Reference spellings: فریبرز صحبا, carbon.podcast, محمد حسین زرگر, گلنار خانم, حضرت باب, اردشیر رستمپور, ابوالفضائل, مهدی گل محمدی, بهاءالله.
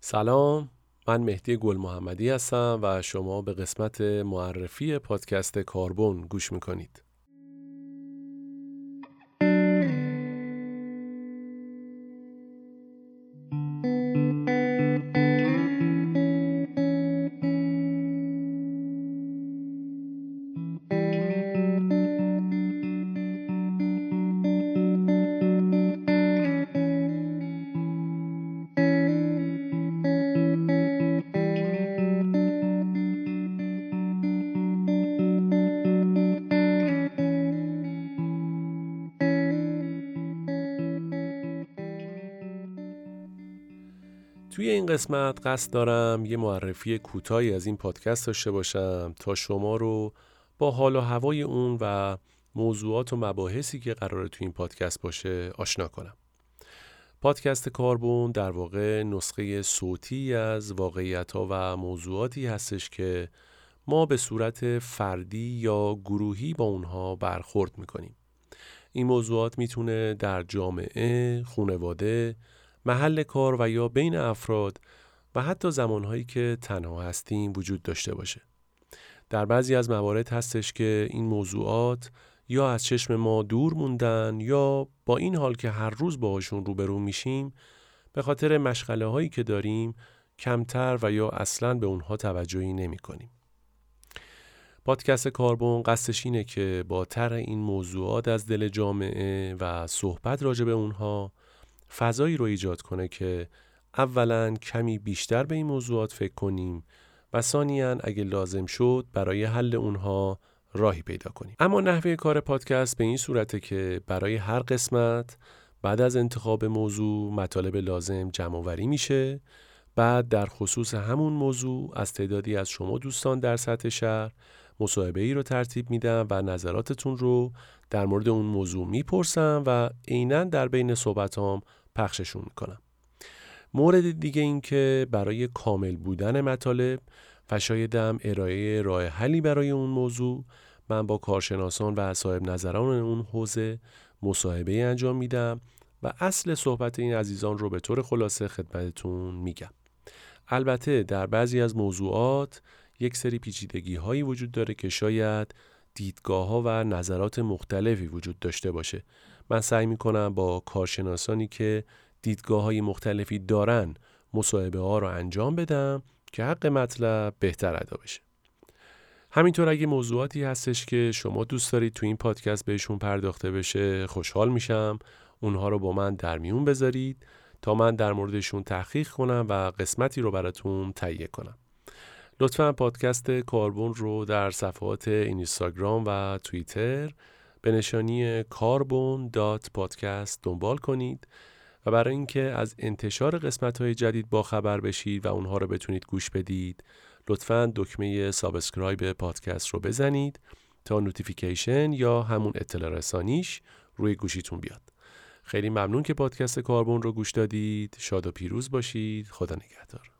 سلام، من مهدی گل محمدی هستم و شما به قسمت معرفی پادکست کاربن گوش میکنید. توی این قسمت قصد دارم یه معرفی کوتاهی از این پادکست داشته باشم تا شما رو با حال و هوای اون و موضوعات و مباحثی که قراره توی این پادکست باشه آشنا کنم. پادکست کاربن در واقع نسخه صوتی از واقعیت‌ها و موضوعاتی هستش که ما به صورت فردی یا گروهی با اونها برخورد میکنیم. این موضوعات میتونه در جامعه، خانواده، محل کار و یا بین افراد و حتی زمانهایی که تنها هستیم وجود داشته باشه. در بعضی از موارد هستش که این موضوعات یا از چشم ما دور موندن یا با این حال که هر روز باهاشون روبرو میشیم به خاطر مشغله هایی که داریم کمتر و یا اصلاً به اونها توجهی نمی کنیم. پادکست کاربن قصدش اینه که با طرح این موضوعات از دل جامعه و صحبت راجع به اونها فضایی رو ایجاد کنه که اولاً کمی بیشتر به این موضوعات فکر کنیم و ثانیاً اگه لازم شد برای حل اونها راهی پیدا کنیم. اما نحوه کار پادکست به این صورته که برای هر قسمت بعد از انتخاب موضوع مطالب لازم جمع‌آوری میشه، بعد در خصوص همون موضوع از تعدادی از شما دوستان در سطح شهر مصاحبه‌ای رو ترتیب میدم و نظراتتون رو در مورد اون موضوع میپرسم و عیناً در بین صحبتام پخششون میکنم. مورد دیگه این که برای کامل بودن مطالب و شایدم ارائه راه حلی برای اون موضوع من با کارشناسان و صاحب نظران اون حوزه مصاحبه انجام میدم و اصل صحبت این عزیزان رو به طور خلاصه خدمتتون میگم. البته در بعضی از موضوعات یک سری پیچیدگی هایی وجود داره که شاید دیدگاه ها و نظرات مختلفی وجود داشته باشه. من سعی میکنم با کارشناسانی که دیدگاه های مختلفی دارن مصاحبه ها رو انجام بدم که حق مطلب بهتر ادا بشه. همینطور اگه موضوعاتی هستش که شما دوست دارید تو این پادکست بهشون پرداخته بشه خوشحال میشم اونها رو با من در میون بذارید تا من در موردشون تحقیق کنم و قسمتی رو براتون تهیه کنم. لطفاً پادکست کاربن رو در صفحات اینستاگرام و توییتر به نشانی carbon.podcast دنبال کنید و برای اینکه از انتشار قسمت‌های جدید با خبر بشید و اونها رو بتونید گوش بدید لطفاً دکمه سابسکرایب پادکست رو بزنید تا نوتیفیکیشن یا همون اطلاع رسانیش روی گوشیتون بیاد. خیلی ممنون که پادکست کاربن رو گوش دادید. شاد و پیروز باشید. خدا نگهدار.